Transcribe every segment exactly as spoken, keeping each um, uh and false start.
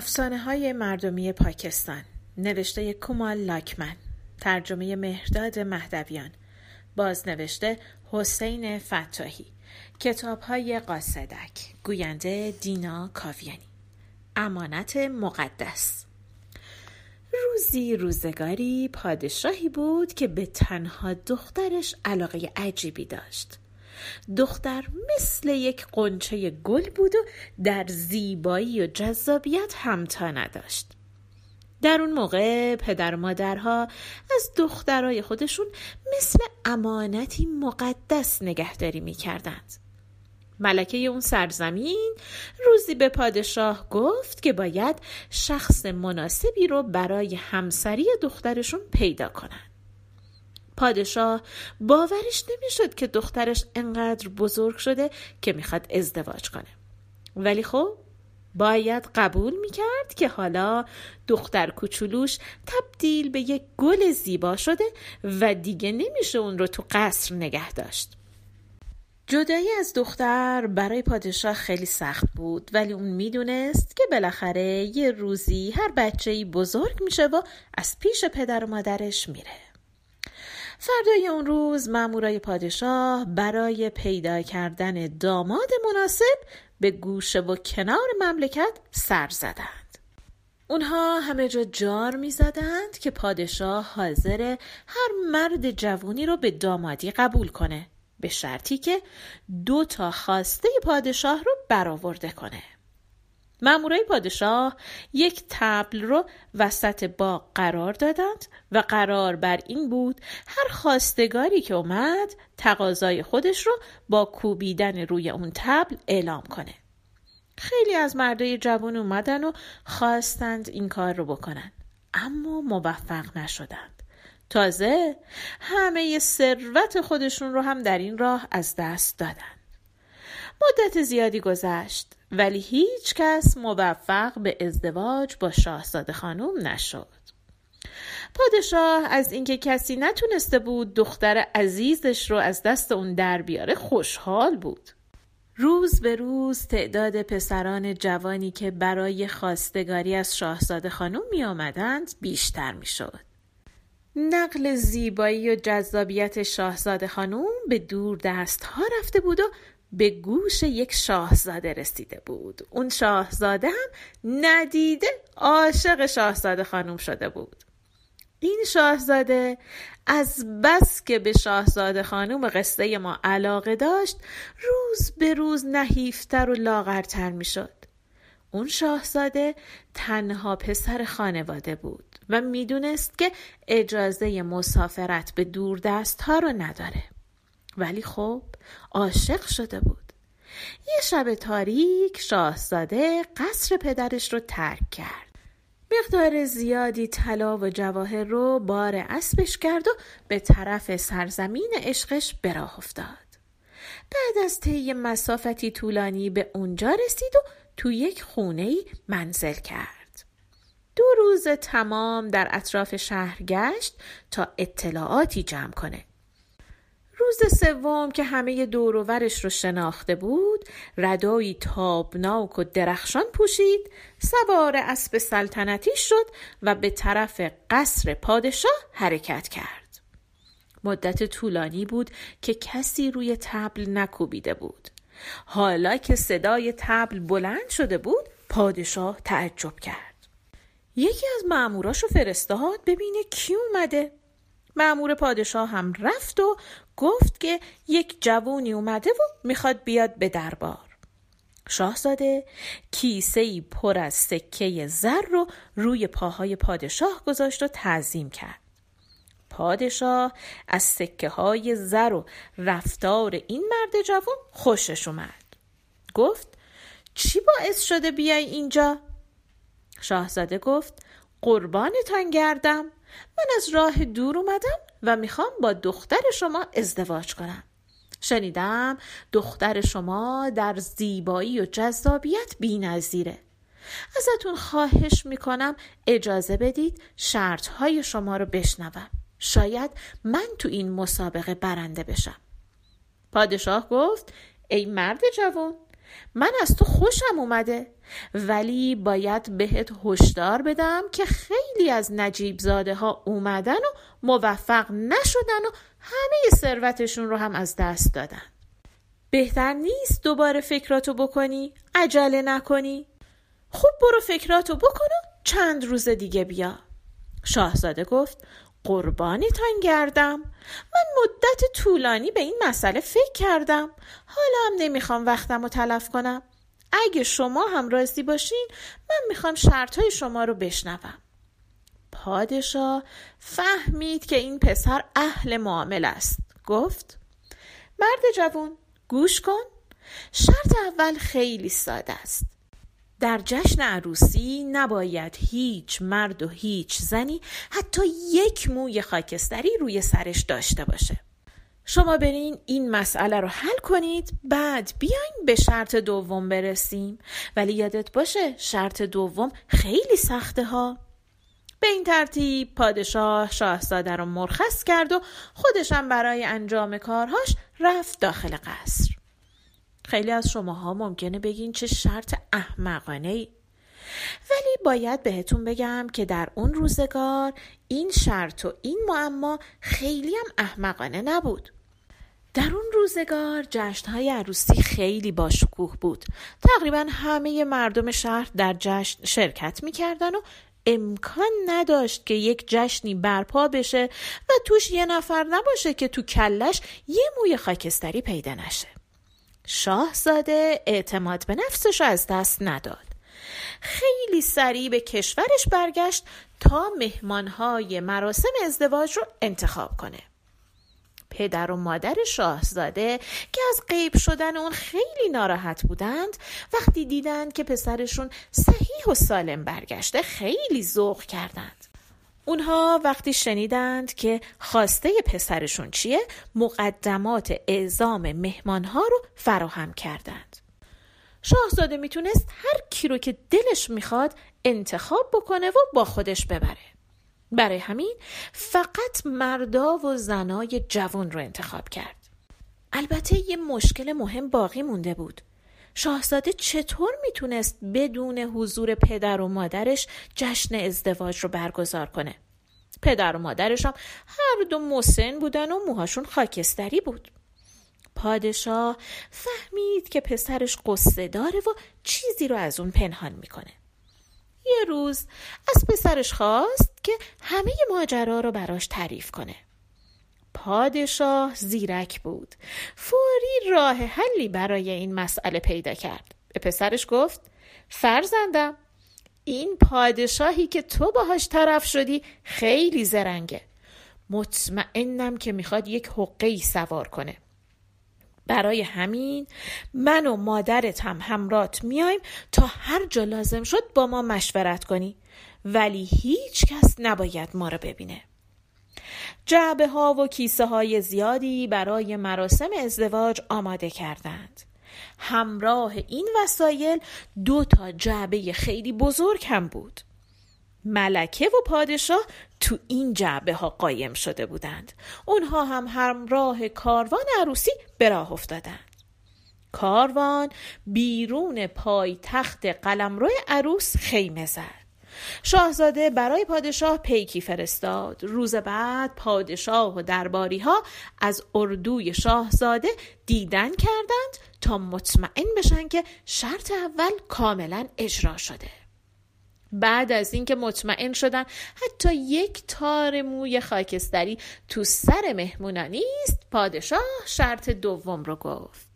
افسانه‌های مردمی پاکستان، نوشته کمال لاکمن، ترجمه مهرداد مهدویان، بازنوشته حسین فتاحی، کتاب‌های قاصدک، گوینده دینا کاویانی، امانت مقدس. روزی روزگاری پادشاهی بود که به تنها دخترش علاقه عجیبی داشت. دختر مثل یک غنچه گل بود و در زیبایی و جذابیت همتا نداشت. در اون موقع پدر و مادرها از دخترای خودشون مثل امانتی مقدس نگهداری می‌کردند. ملکه اون سرزمین روزی به پادشاه گفت که باید شخص مناسبی رو برای همسری دخترشون پیدا کنن. پادشاه باورش نمیشد که دخترش انقدر بزرگ شده که میخواد ازدواج کنه. ولی خب باید قبول میکرد که حالا دختر کوچولوش تبدیل به یک گل زیبا شده و دیگه نمیشه اون رو تو قصر نگه داشت. جدایی از دختر برای پادشاه خیلی سخت بود، ولی اون میدونست که بالاخره یه روزی هر بچه‌ای بزرگ میشه و از پیش پدر و مادرش میره. فردای اون روز مامورای پادشاه برای پیدا کردن داماد مناسب به گوشه و کنار مملکت سر زدند. اونها همه جا جار می زدند که پادشاه حاضر هر مرد جوونی رو به دامادی قبول کنه، به شرطی که دو تا خواسته پادشاه رو برآورده کنه. مامورای پادشاه یک تبل رو وسط باغ قرار دادند و قرار بر این بود هر خواستگاری که اومد تقاضای خودش رو با کوبیدن روی اون تبل اعلام کنه. خیلی از مردای جوان اومدن و خواستند این کار رو بکنن، اما موفق نشدند. تازه همه ثروت خودشون رو هم در این راه از دست دادن. مدت زیادی گذشت، ولی هیچ کس موفق به ازدواج با شاهزاده خانم نشد. پادشاه از اینکه کسی نتونسته بود دختر عزیزش رو از دست اون در بیاره خوشحال بود. روز به روز تعداد پسران جوانی که برای خواستگاری از شاهزاده خانم می آمدند بیشتر می شد. نقل زیبایی و جذابیت شاهزاده خانم به دور دست ها رفته بود و به گوش یک شاهزاده رسیده بود. اون شاهزاده هم ندیده عاشق شاهزاده خانم شده بود. این شاهزاده از بس که به شاهزاده خانم قصه ما علاقه داشت، روز به روز نحیفتر و لاغرتر می شد. اون شاهزاده تنها پسر خانواده بود و می دونست که اجازه مسافرت به دوردست ها رو نداره، ولی خب عاشق شده بود. یه شب تاریک شاهزاده قصر پدرش رو ترک کرد. مقدار زیادی طلا و جواهر رو بار اسبش کرد و به طرف سرزمین عشقش به راه افتاد. بعد از طی مسافتی طولانی به اونجا رسید و تو یک خونه‌ای منزل کرد. دو روز تمام در اطراف شهر گشت تا اطلاعاتی جمع کنه. روز سوم که همه دور و برش رو شناخته بود، ردایی تابناک و درخشان پوشید، سوار اسب سلطنتی شد و به طرف قصر پادشاه حرکت کرد. مدت طولانی بود که کسی روی تبل نکوبیده بود. حالا که صدای تبل بلند شده بود، پادشاه تعجب کرد. یکی از ماموراشو فرستاد ببینه کی اومده. مأمور پادشاه هم رفت و گفت که یک جوونی اومده و میخواد بیاد به دربار. شاهزاده کیسه‌ای پر از سکه زر رو روی پاهای پادشاه گذاشت و تعظیم کرد. پادشاه از سکه‌های زر و رفتار این مرد جوان خوشش اومد. گفت چی باعث شده بیای اینجا؟ شاهزاده گفت قربانتان گردم، من از راه دور اومدم و میخوام با دختر شما ازدواج کنم. شنیدم دختر شما در زیبایی و جذابیت بی‌نظیره. ازتون خواهش میکنم اجازه بدید شرطهای شما رو بشنوم. شاید من تو این مسابقه برنده بشم. پادشاه گفت ای مرد جوان، من از تو خوشم اومده، ولی باید بهت هشدار بدم که خیلی از نجیب زاده ها اومدن و موفق نشدن و همه ثروتشون رو هم از دست دادن. بهتر نیست دوباره فکراتو بکنی؟ عجله نکنی؟ خوب برو فکراتو بکن و چند روز دیگه بیا. شاهزاده گفت قربانتان گردم، من مدت طولانی به این مسئله فکر کردم، حالا هم نمیخوام وقتم رو تلف کنم. اگه شما هم راضی باشین من میخوام شرطهای شما رو بشنوم. پادشاه فهمید که این پسر اهل معامله است. گفت مرد جوان گوش کن، شرط اول خیلی ساده است. در جشن عروسی نباید هیچ مرد و هیچ زنی حتی یک موی خاکستری روی سرش داشته باشه. شما برین این مسئله رو حل کنید، بعد بیاین به شرط دوم برسیم. ولی یادت باشه شرط دوم خیلی سخته ها. به این ترتیب پادشاه شاهزاده رو مرخص کرد و خودشم برای انجام کارهاش رفت داخل قصر. خیلی از شماها ممکنه بگین چه شرط احمقانه‌ای، ولی باید بهتون بگم که در اون روزگار این شرط و این معما خیلی هم احمقانه نبود. در اون روزگار جشن‌های عروسی خیلی باشکوه بود. تقریبا همه مردم شهر در جشن شرکت می‌کردن و امکان نداشت که یک جشنی برپا بشه و توش یه نفر نباشه که تو کلش یه موی خاکستری پیدا نشه. شاهزاده اعتماد به نفسش از دست نداد. خیلی سریع به کشورش برگشت تا مهمانهای مراسم ازدواج رو انتخاب کنه. پدر و مادر شاهزاده که از غیب شدن اون خیلی ناراحت بودند، وقتی دیدند که پسرشون صحیح و سالم برگشته خیلی ذوق کردند. اونها وقتی شنیدند که خواسته پسرشون چیه، مقدمات اعزام مهمانها رو فراهم کردند. شاهزاده میتونست هر کی رو که دلش میخواد انتخاب بکنه و با خودش ببره. برای همین فقط مردا و زنای جوان رو انتخاب کرد. البته یه مشکل مهم باقی مونده بود. شاهزاده چطور میتونست بدون حضور پدر و مادرش جشن ازدواج رو برگزار کنه؟ پدر و مادرش هم هر دو مسن بودن و موهاشون خاکستری بود. پادشاه فهمید که پسرش قصه داره و چیزی رو از اون پنهان میکنه. یه روز از پسرش خواست که همه ماجرا رو براش تعریف کنه. پادشاه زیرک بود، فوری راه حلی برای این مسئله پیدا کرد. به پسرش گفت فرزندم، این پادشاهی که تو باهاش طرف شدی خیلی زرنگه. مطمئنم که میخواد یک حقه‌ای سوار کنه. برای همین من و مادرت هم همراهت میایم تا هر جا لازم شد با ما مشورت کنی، ولی هیچ کس نباید ما رو ببینه. جعبه ها و کیسه های زیادی برای مراسم ازدواج آماده کردند. همراه این وسایل دو تا جعبه خیلی بزرگ هم بود. ملکه و پادشاه تو این جعبه ها قایم شده بودند. اونها هم همراه کاروان عروسی به راه افتادند. کاروان بیرون پای تخت قلمرو عروس خیمه زد. شاهزاده برای پادشاه پیکی فرستاد. روز بعد پادشاه و درباری ها از اردوی شاهزاده دیدن کردند تا مطمئن بشن که شرط اول کاملا اجرا شده. بعد از اینکه مطمئن شدن حتی یک تار موی خاکستری تو سر مهمونا نیست، پادشاه شرط دوم رو گفت.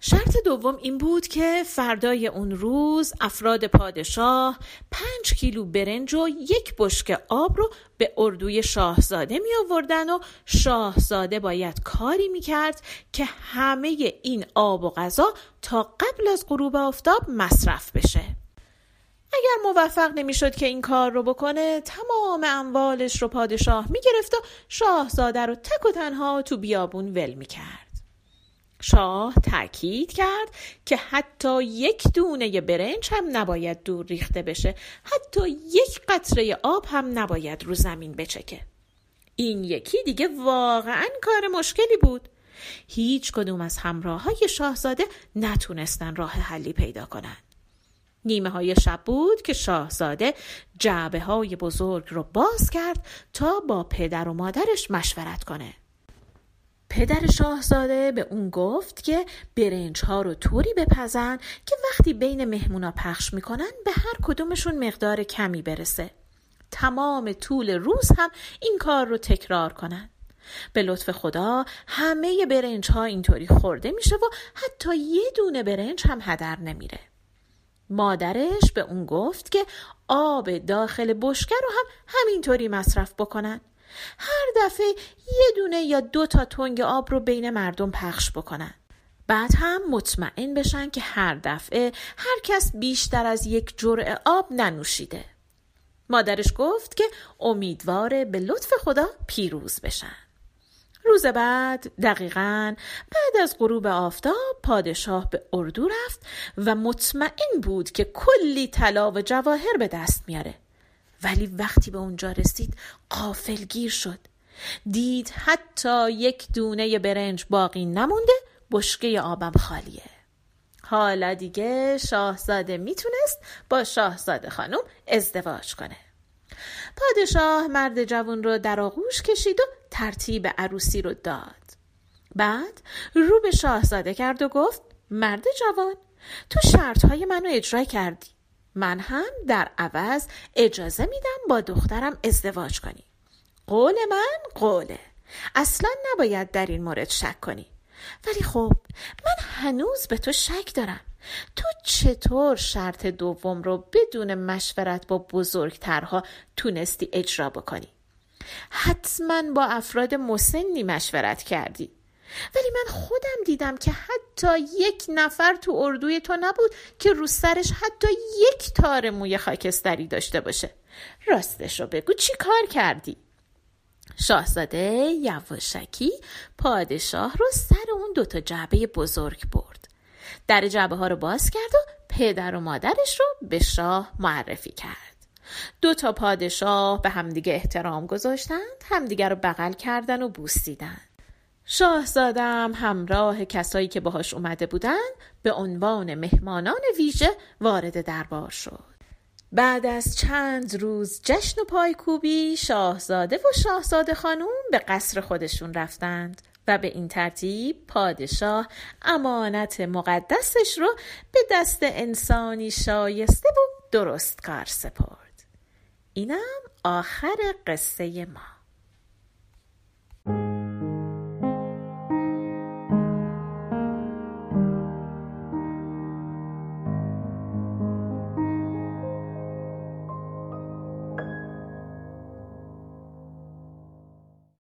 شرط دوم این بود که فردای اون روز افراد پادشاه پنج کیلو برنج و یک بشکه آب رو به اردوی شاهزاده می آوردن و شاهزاده باید کاری می کرد که همه این آب و غذا تا قبل از غروب آفتاب مصرف بشه. اگر موفق نمی شد که این کار رو بکنه، تمام اموالش رو پادشاه می گرفت و شاهزاده رو تک و تنها تو بیابون ول می کرد. شاه تأکید کرد که حتی یک دونه برنج هم نباید دور ریخته بشه، حتی یک قطره آب هم نباید رو زمین بچکه. این یکی دیگه واقعاً کار مشکلی بود. هیچ کدوم از همراههای شاهزاده نتونستن راه حلی پیدا کنن. نیمه های شب بود که شاهزاده جعبه های بزرگ رو باز کرد تا با پدر و مادرش مشورت کنه. پدر شاهزاده به اون گفت که برنج ها رو طوری بپزن که وقتی بین مهمونا پخش میکنن به هر کدومشون مقدار کمی برسه. تمام طول روز هم این کار رو تکرار کنن. به لطف خدا همه برنج ها اینطوری خورده میشه و حتی یه دونه برنج هم هدر نمیره. مادرش به اون گفت که آب داخل بشکه رو هم همینطوری مصرف بکنن. هر دفعه یه دونه یا دو تا تنگ آب رو بین مردم پخش بکنن. بعد هم مطمئن بشن که هر دفعه هر کس بیشتر از یک جرعه آب ننوشیده. مادرش گفت که امیدواره به لطف خدا پیروز بشن. روز بعد دقیقاً بعد از غروب آفتاب پادشاه به اردو رفت و مطمئن بود که کلی طلا و جواهر به دست میاره. ولی وقتی به اونجا رسید غافلگیر شد. دید حتی یک دونه برنج باقی نمونده، بشکه آبم خالیه. حالا دیگه شاهزاده میتونست با شاهزاده خانم ازدواج کنه. پادشاه مرد جوان رو در آغوش کشید و ترتیب عروسی رو داد. بعد رو به شاهزاده کرد و گفت مرد جوان، تو شرطهای منو اجرا کردی. من هم در عوض اجازه میدم با دخترم ازدواج کنی. قول من قوله. اصلا نباید در این مورد شک کنی. ولی خب من هنوز به تو شک دارم. تو چطور شرط دوم رو بدون مشورت با بزرگترها تونستی اجرا بکنی؟ حتما با افراد مسنی مشورت کردی. ولی من خودم دیدم که حتی یک نفر تو اردوی تو نبود که رو سرش حتی یک تار موی خاکستری داشته باشه. راستش رو بگو چی کار کردی؟ شاهزاده یواشکی پادشاه رو سر اون دوتا جعبه بزرگ برد. در جعبه ها رو باز کرد و پدر و مادرش رو به شاه معرفی کرد. دوتا پادشاه به همدیگه احترام گذاشتند، همدیگه رو بغل کردن و بوسیدن. شاهزاده هم همراه کسایی که باهاش اومده بودن به عنوان مهمانان ویژه وارد دربار شد. بعد از چند روز جشن و پایکوبی شاهزاده و شاهزاده خانوم به قصر خودشون رفتند و به این ترتیب پادشاه امانت مقدسش رو به دست انسانی شایسته و درستکار سپرد. اینم آخر قصه ما.